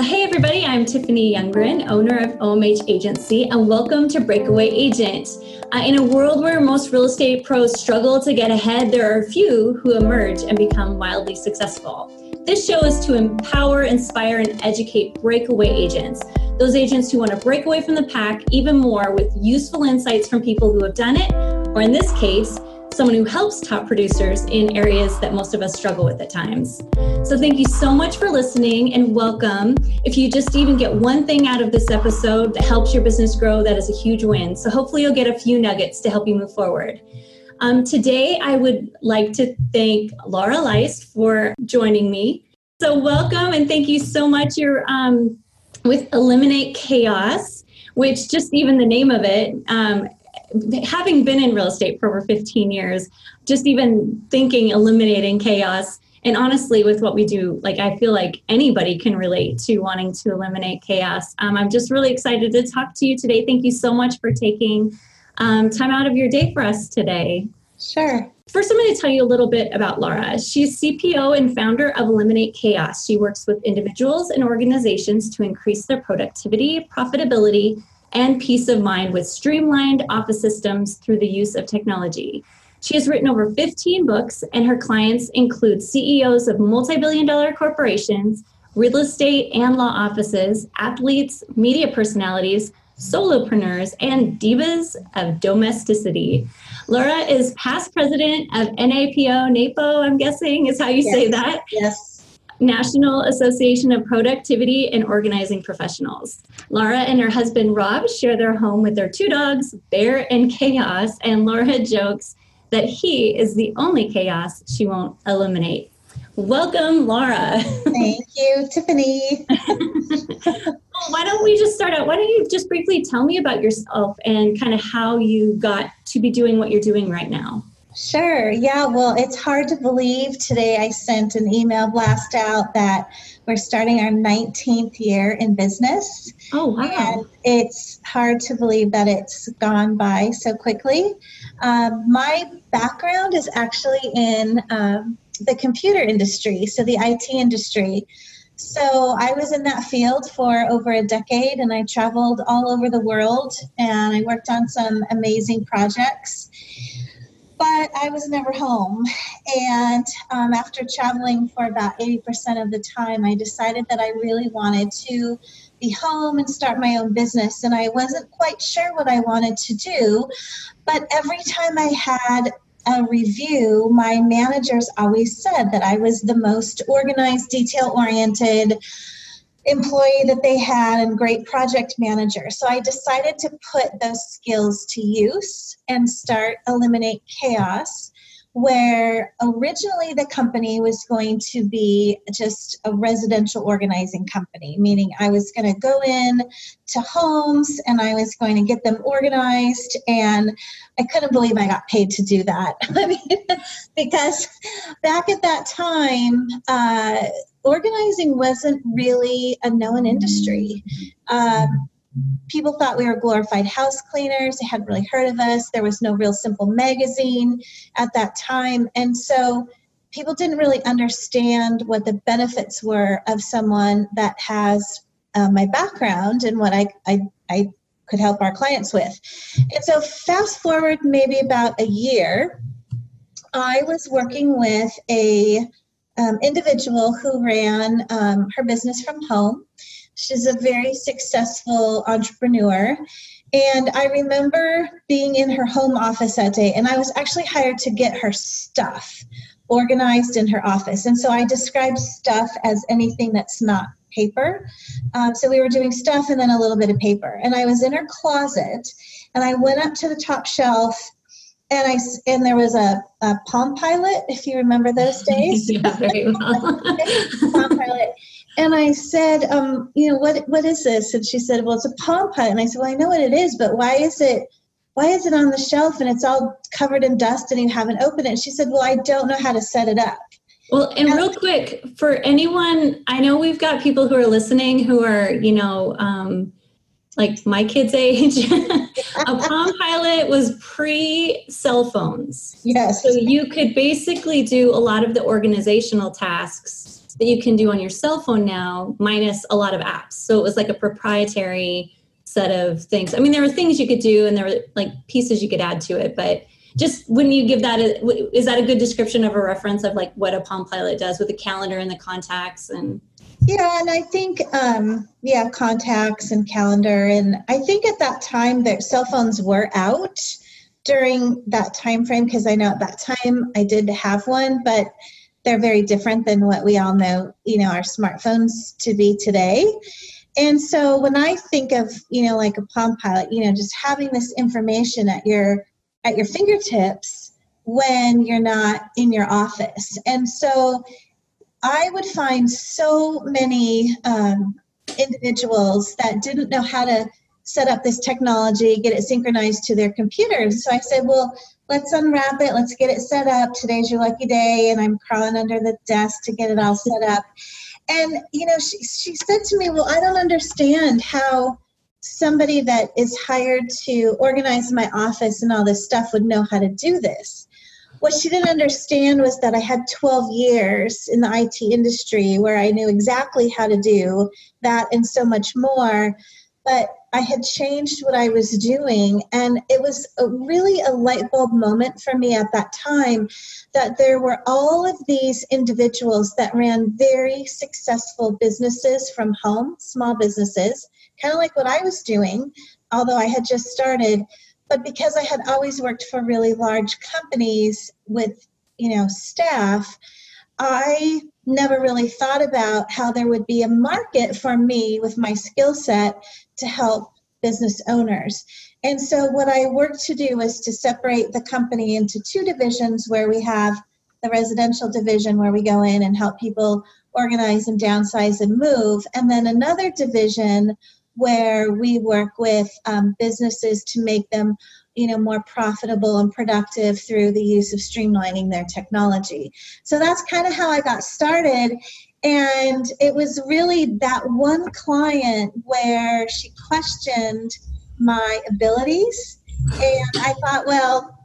Hey everybody, I'm Tiffany Youngren, owner of OMH Agency, and welcome to Breakaway Agent. In a world where most real estate pros struggle to get ahead, there are a few who emerge and become wildly successful. This show is to empower, inspire, and educate breakaway agents, those agents who want to break away from the pack even more with useful insights from people who have done it, or in this case, someone who helps top producers in areas that most of us struggle with at times. So thank you so much for listening and welcome. If you just even get one thing out of this episode that helps your business grow, that is a huge win. So hopefully you'll get a few nuggets to help you move forward. Today, I would like to thank Laura Leist for joining me. So welcome and thank you so much. You're with Eliminate Chaos, which just even the name of it, having been in real estate for over 15 years, just even thinking eliminating chaos. And honestly, with what we do, like I feel like anybody can relate to wanting to eliminate chaos. I'm just really excited to talk to you today. Thank you so much for taking time out of your day for us today. Sure. First, I'm going to tell you a little bit about Laura. She's CPO and founder of Eliminate Chaos. She works with individuals and organizations to increase their productivity, profitability, and peace of mind with streamlined office systems through the use of technology. She has written over 15 books, and her clients include CEOs of multi-billion-dollar corporations, real estate and law offices, athletes, media personalities, solopreneurs, and divas of domesticity. Laura is past president of NAPO, I'm guessing is how you say that. Yes. National Association of Productivity and Organizing Professionals. Laura and her husband, Rob, share their home with their two dogs, Bear and Chaos, and Laura jokes that he is the only chaos she won't eliminate. Welcome, Laura. Thank you, Tiffany. Why don't we just start out? Why don't you just briefly tell me about yourself and kind of how you got to be doing what you're doing right now? Sure. Yeah. Well, it's hard to believe. Today I sent an email blast out that we're starting our 19th year in business. Oh, wow. And it's hard to believe that it's gone by so quickly. My background is actually in the computer industry, so the IT industry. So I was in that field for over a decade, and I traveled all over the world, and I worked on some amazing projects. But I was never home, and after traveling for about 80% of the time, I decided that I really wanted to be home and start my own business, and I wasn't quite sure what I wanted to do, but every time I had a review, my managers always said that I was the most organized, detail-oriented employee that they had and great project manager. So I decided to put those skills to use and start Eliminate Chaos, where originally the company was going to be just a residential organizing company, meaning I was going to go in to homes and I was going to get them organized. And I couldn't believe I got paid to do that. I mean, because back at that time, organizing wasn't really a known industry. People thought we were glorified house cleaners. They hadn't really heard of us. There was no Real Simple magazine at that time. And so people didn't really understand what the benefits were of someone that has my background and what I could help our clients with. And so fast forward maybe about a year, I was working with a individual who ran her business from home. She's a very successful entrepreneur. And I remember being in her home office that day, and I was actually hired to get her stuff organized in her office. And so I described stuff as anything that's not paper. So we were doing stuff and then a little bit of paper. And I was in her closet, and I went up to the top shelf. And there was a Palm Pilot, if you remember those days. Yeah, very well. Palm Pilot. And I said, what is this? And she said, well, it's a Palm Pilot. And I said, well, I know what it is, but why is it on the shelf and it's all covered in dust and you haven't opened it? And she said, well, I don't know how to set it up. Well, and real quick, for anyone, I know we've got people who are listening who are, like my kids' age. A Palm Pilot was pre-cell phones. Yes. So you could basically do a lot of the organizational tasks that you can do on your cell phone now, minus a lot of apps. So it was like a proprietary set of things. I mean, there were things you could do and there were like pieces you could add to it, but just wouldn't you give that, is that a good description of a reference of like what a Palm Pilot does with the calendar and the contacts and... Yeah, and I think, contacts and calendar. And I think at that time that cell phones were out during that time frame, because I know at that time I did have one, but they're very different than what we all know, you know, our smartphones to be today. And so when I think of, you know, like a Palm Pilot, you know, just having this information at your fingertips when you're not in your office. And so I would find so many individuals that didn't know how to set up this technology, get it synchronized to their computers. So I said, well, let's unwrap it. Let's get it set up. Today's your lucky day. And I'm crawling under the desk to get it all set up. And, you know, she said to me, well, I don't understand how somebody that is hired to organize my office and all this stuff would know how to do this. What she didn't understand was that I had 12 years in the IT industry where I knew exactly how to do that and so much more, but I had changed what I was doing. And it was really a light bulb moment for me at that time that there were all of these individuals that ran very successful businesses from home, small businesses, kind of like what I was doing, although I had just started. But because I had always worked for really large companies with, you know, staff, I never really thought about how there would be a market for me with my skill set to help business owners. And so what I worked to do was to separate the company into two divisions where we have the residential division where we go in and help people organize and downsize and move, and then another division where we work with businesses to make them, you know, more profitable and productive through the use of streamlining their technology. So that's kind of how I got started. And it was really that one client where she questioned my abilities. And I thought, well,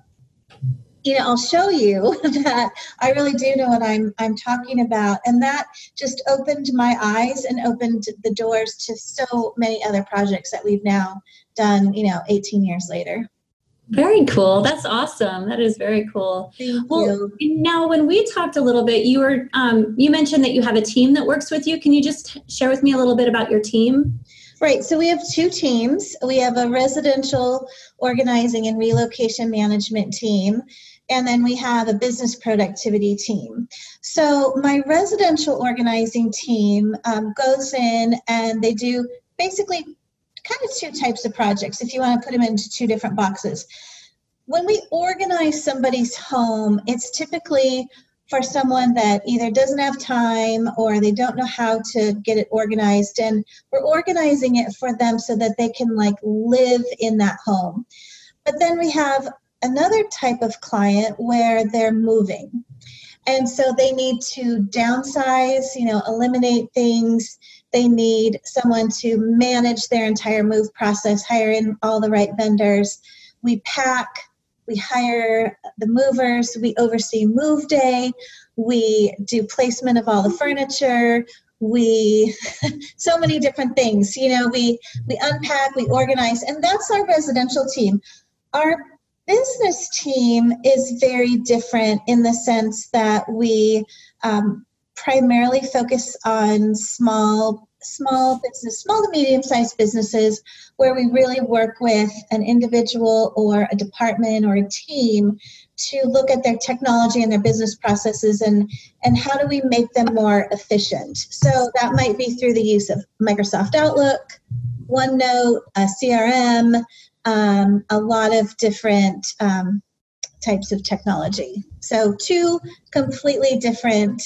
you know, I'll show you that I really do know what I'm talking about. And that just opened my eyes and opened the doors to so many other projects that we've now done, you know, 18 years later. Very cool. That's awesome. That is very cool. Thank you. And now, when we talked a little bit, you were you mentioned that you have a team that works with you. Can you just share with me a little bit about your team? Right. So we have two teams. We have a residential organizing and relocation management team. And then we have a business productivity team. So my residential organizing team goes in and they do basically kind of two types of projects, if you want to put them into two different boxes. When we organize somebody's home, it's typically for someone that either doesn't have time or they don't know how to get it organized. And we're organizing it for them so that they can like live in that home. But then we have another type of client where they're moving. And so they need to downsize, you know, eliminate things. They need someone to manage their entire move process, hire in all the right vendors. We pack, we hire the movers, we oversee move day, we do placement of all the furniture, we, so many different things, you know, we unpack, we organize, and that's our residential team. Our business team is very different in the sense that we primarily focus on small business, small to medium-sized businesses, where we really work with an individual or a department or a team to look at their technology and their business processes and how do we make them more efficient. So that might be through the use of Microsoft Outlook, OneNote, a CRM, a lot of different types of technology. So two completely different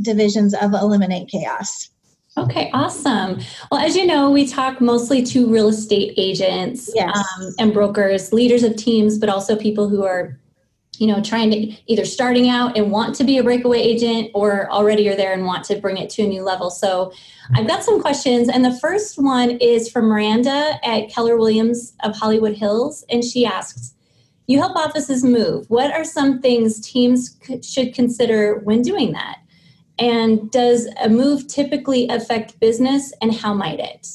divisions of Eliminate Chaos. Okay, awesome. Well, as you know, we talk mostly to real estate agents, yes, and brokers, leaders of teams, but also people who are, you know, trying to either starting out and want to be a breakaway agent or already are there and want to bring it to a new level. So I've got some questions. And the first one is from Miranda at Keller Williams of Hollywood Hills. And she asks, you help offices move. What are some things teams should consider when doing that? And does a move typically affect business, and how might it?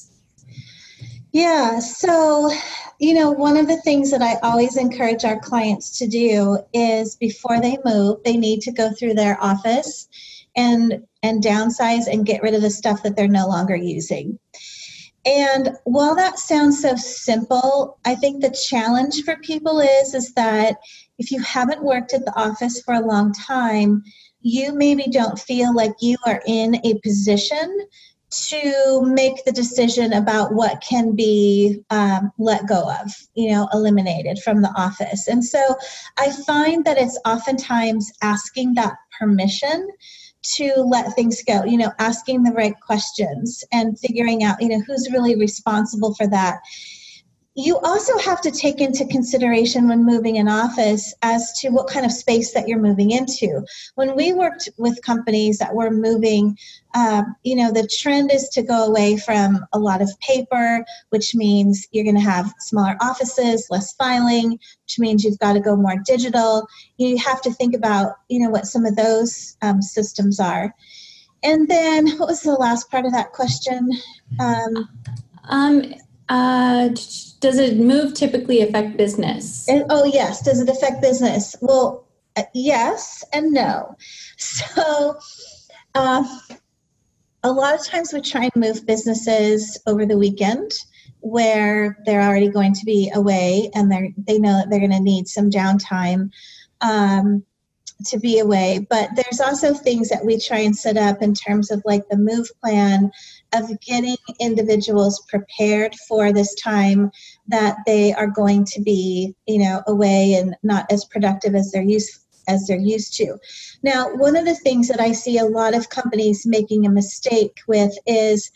Yeah, so, you know, one of the things that I always encourage our clients to do is before they move, they need to go through their office and downsize and get rid of the stuff that they're no longer using. And while that sounds so simple, I think the challenge for people is that if you haven't worked at the office for a long time, you maybe don't feel like you are in a position to make the decision about what can be let go of, you know, eliminated from the office. And so I find that it's oftentimes asking that permission to let things go, you know, asking the right questions and figuring out, you know, who's really responsible for that. You also have to take into consideration when moving an office as to what kind of space that you're moving into. When we worked with companies that were moving, you know, the trend is to go away from a lot of paper, which means you're going to have smaller offices, less filing, which means you've got to go more digital. You have to think about, you know, what some of those systems are. And then what was the last part of that question? Does it move typically affect business? Yes. Does it affect business? Well, yes and no. So a lot of times we try and move businesses over the weekend where they're already going to be away and they know that they're going to need some downtime to be away. But there's also things that we try and set up in terms of like the move plan of getting individuals prepared for this time that they are going to be, you know, away and not as productive as they're used to. Now, one of the things that I see a lot of companies making a mistake with is,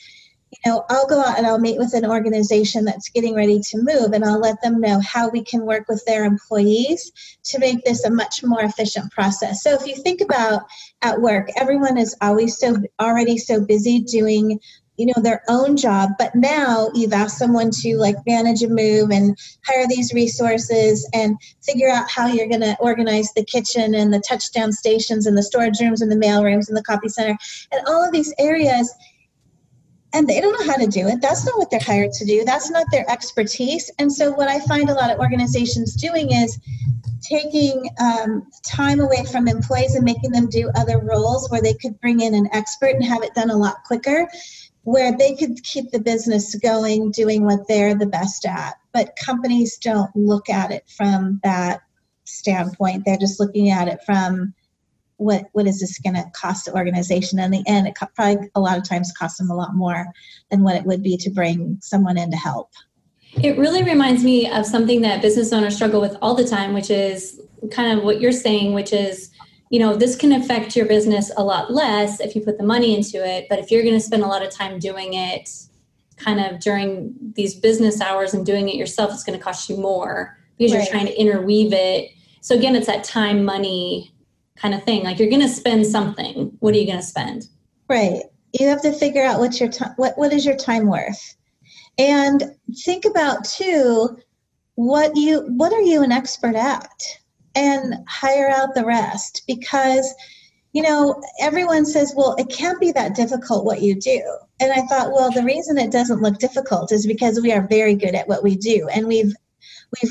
you know, I'll go out and I'll meet with an organization that's getting ready to move, and I'll let them know how we can work with their employees to make this a much more efficient process. So if you think about at work, everyone is always already so busy doing, you know, their own job, but now you've asked someone to like manage a move and hire these resources and figure out how you're going to organize the kitchen and the touchdown stations and the storage rooms and the mail rooms and the copy center and all of these areas. And they don't know how to do it. That's not what they're hired to do. That's not their expertise. And so what I find a lot of organizations doing is taking time away from employees and making them do other roles where they could bring in an expert and have it done a lot quicker, where they could keep the business going, doing what they're the best at. But companies don't look at it from that standpoint. They're just looking at it from what is this going to cost the organization? In the end, it probably a lot of times costs them a lot more than what it would be to bring someone in to help. It really reminds me of something that business owners struggle with all the time, which is kind of what you're saying, which is, you know, this can affect your business a lot less if you put the money into it. But if you're going to spend a lot of time doing it kind of during these business hours and doing it yourself, it's going to cost you more because Right. You're trying to interweave it. So again, it's that time, money kind of thing. Like, you're going to spend something. What are you going to spend? Right. You have to figure out what's your time. What is your time worth? And think about too, what are you an expert at? And hire out the rest, because, you know, everyone says, well, it can't be that difficult what you do. And I thought, well, the reason it doesn't look difficult is because we are very good at what we do. And we've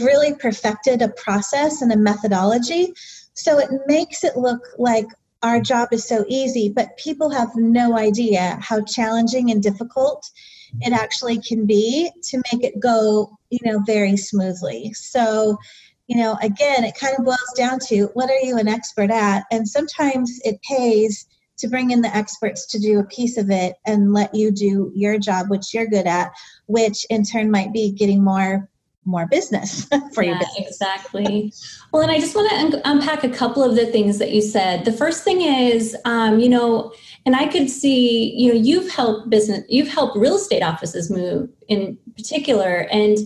really perfected a process and a methodology. So it makes it look like our job is so easy, but people have no idea how challenging and difficult it actually can be to make it go, you know, very smoothly. So, you know, again, it kind of boils down to what are you an expert at? And sometimes it pays to bring in the experts to do a piece of it and let you do your job, which you're good at, which in turn might be getting more business for your business. Exactly. Well, and I just want to unpack a couple of the things that you said. The first thing is, you know, and I could see, you know, you've helped real estate offices move in particular. And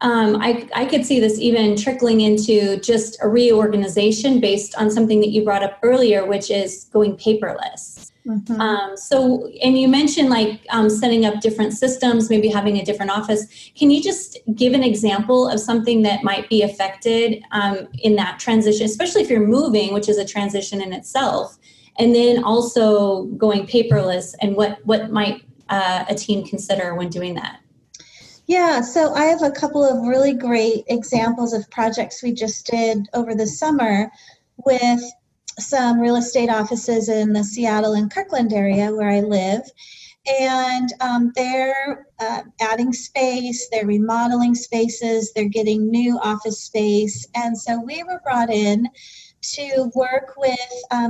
I could see this even trickling into just a reorganization based on something that you brought up earlier, which is going paperless. Mm-hmm. So, and you mentioned like setting up different systems, maybe having a different office. Can you just give an example of something that might be affected in that transition, especially if you're moving, which is a transition in itself, And then also going paperless and what might a team consider when doing that? Yeah, so I have a couple of really great examples of projects we just did over the summer with some real estate offices in the Seattle and Kirkland area where I live. And they're adding space, they're remodeling spaces, they're getting new office space. And so we were brought in to work with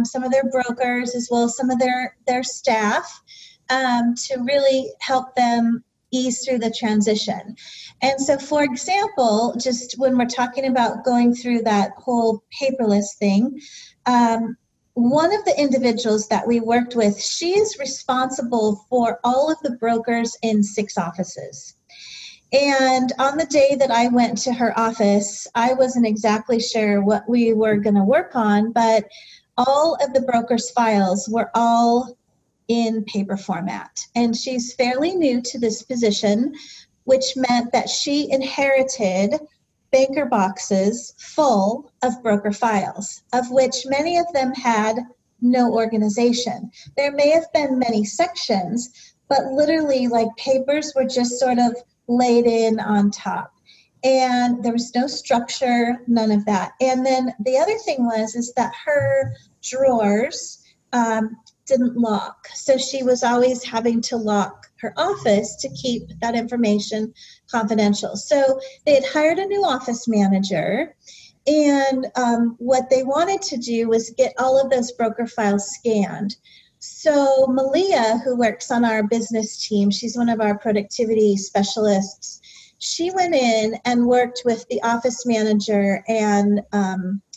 some of their brokers as well as some of their staff to really help them ease through the transition. And so, for example, just when we're talking about going through that whole paperless thing, one of the individuals that we worked with, she is responsible for all of the brokers in 6 offices. And on the day that I went to her office, I wasn't exactly sure what we were going to work on, but all of the brokers' files were all in paper format. And she's fairly new to this position, which meant that she inherited banker boxes full of broker files, of which many of them had no organization. There may have been many sections, but literally like papers were just sort of laid in on top. And there was no structure, none of that. And then the other thing was is that her drawers didn't lock. So she was always having to lock her office to keep that information confidential. So they had hired a new office manager, and what they wanted to do was get all of those broker files scanned. So Malia, who works on our business team, she's one of our productivity specialists. She went in and worked with the office manager and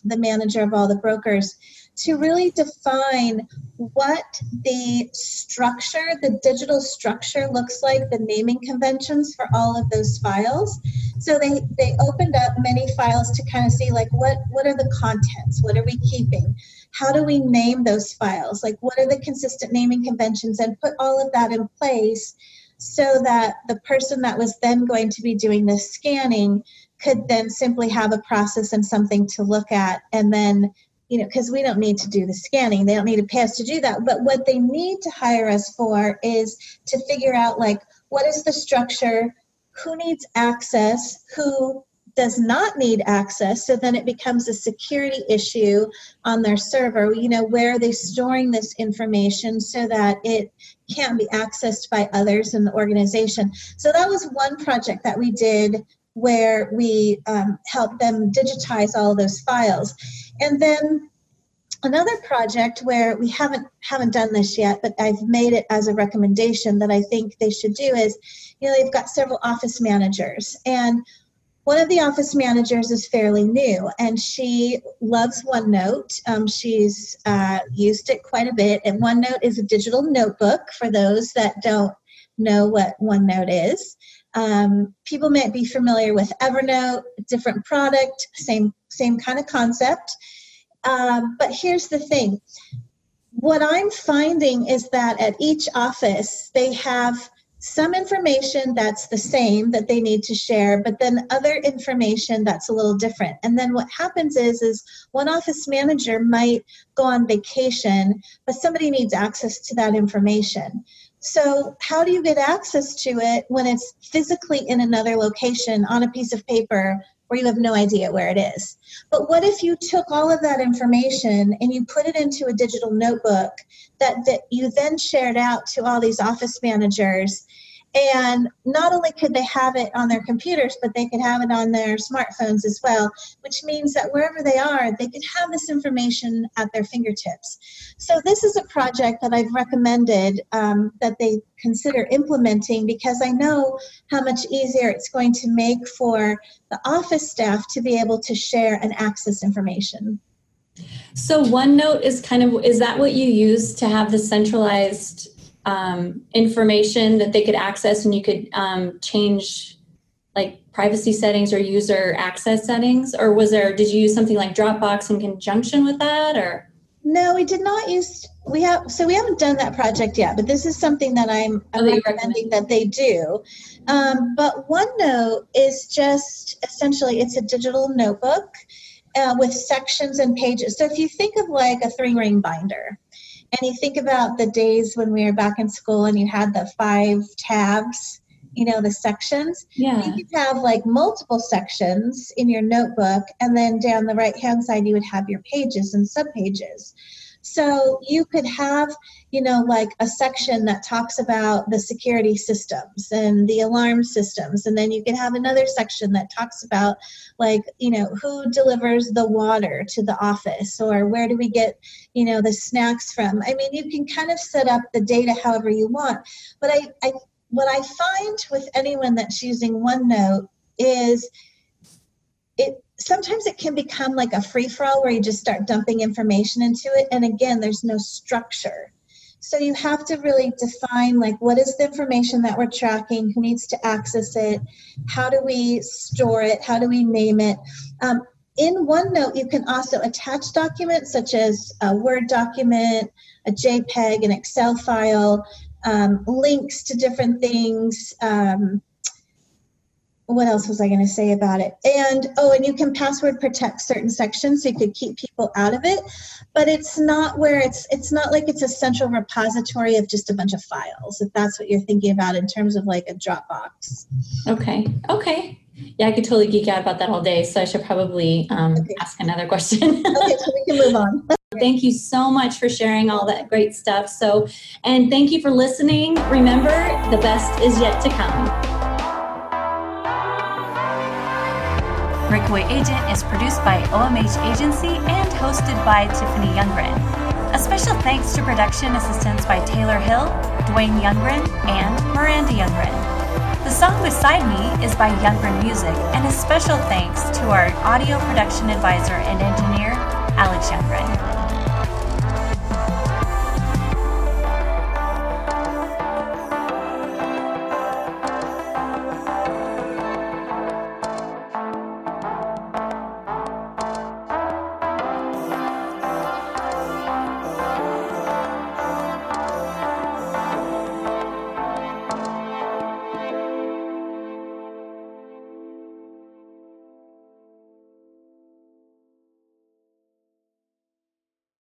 the manager of all the brokers to really define what the structure, the digital structure looks like, the naming conventions for all of those files. So they opened up many files to kind of see like what are the contents, what are we keeping, how do we name those files, like what are the consistent naming conventions, and put all of that in place so that the person that was then going to be doing the scanning could then simply have a process and something to look at. And then, you know, because we don't need to do the scanning. They don't need to pay us to do that. But what they need to hire us for is to figure out, like, what is the structure, who needs access, who does not need access, so then it becomes a security issue on their server. You know, where are they storing this information so that it can't be accessed by others in the organization? So that was one project that we did where we helped them digitize all of those files. And then another project where we haven't done this yet, but I've made it as a recommendation that I think they should do is, you know, they've got several office managers, and one of the office managers is fairly new, and she loves OneNote. She's used it quite a bit, and OneNote is a digital notebook for those that don't know what OneNote is. People might be familiar with Evernote, different product, same kind of concept. But here's the thing. What I'm finding is that at each office, they have some information that's the same that they need to share, but then other information that's a little different. And then what happens is one office manager might go on vacation, but somebody needs access to that information. So how do you get access to it when it's physically in another location on a piece of paper where you have no idea where it is? But what if you took all of that information and you put it into a digital notebook that you then shared out to all these office managers? And not only could they have it on their computers, but they could have it on their smartphones as well, which means that wherever they are, they could have this information at their fingertips. So this is a project that I've recommended that they consider implementing, because I know how much easier it's going to make for the office staff to be able to share and access information. So OneNote is that what you use to have the centralized information that they could access, and you could change like privacy settings or user access settings? Or did you use something like Dropbox in conjunction with that? Or no, we did not use. We haven't done that project yet, but this is something that I'm recommending that they do. But OneNote is just essentially it's a digital notebook with sections and pages. So if you think of like a 3-ring binder. And you think about the days when we were back in school and you had the 5 tabs, you know, the sections. Yeah. You could have like multiple sections in your notebook, and then down the right-hand side, you would have your pages and subpages. So you could have, you know, like a section that talks about the security systems and the alarm systems. And then you could have another section that talks about, like, you know, who delivers the water to the office, or where do we get, you know, the snacks from. I mean, you can kind of set up the data however you want. But I what I find with anyone that's using OneNote is sometimes it can become like a free-for-all where you just start dumping information into it. And again, there's no structure. So you have to really define, like, what is the information that we're tracking? Who needs to access it? How do we store it? How do we name it? In OneNote, you can also attach documents such as a Word document, a JPEG, an Excel file, links to different things, what else was I going to say about it? And you can password protect certain sections so you could keep people out of it, but it's not where it's not like it's a central repository of just a bunch of files, if that's what you're thinking about in terms of like a Dropbox. Okay. Yeah, I could totally geek out about that all day, so I should probably ask another question. Okay, so we can move on. Thank you so much for sharing all that great stuff. And thank you for listening. Remember, the best is yet to come. Breakaway Agent is produced by OMH Agency and hosted by Tiffany Youngren. A special thanks to production assistance by Taylor Hill, Duane Youngren, and Miranda Youngren. The song Beside Me is by Youngren Music, and a special thanks to our audio production advisor and engineer, Alex Youngren.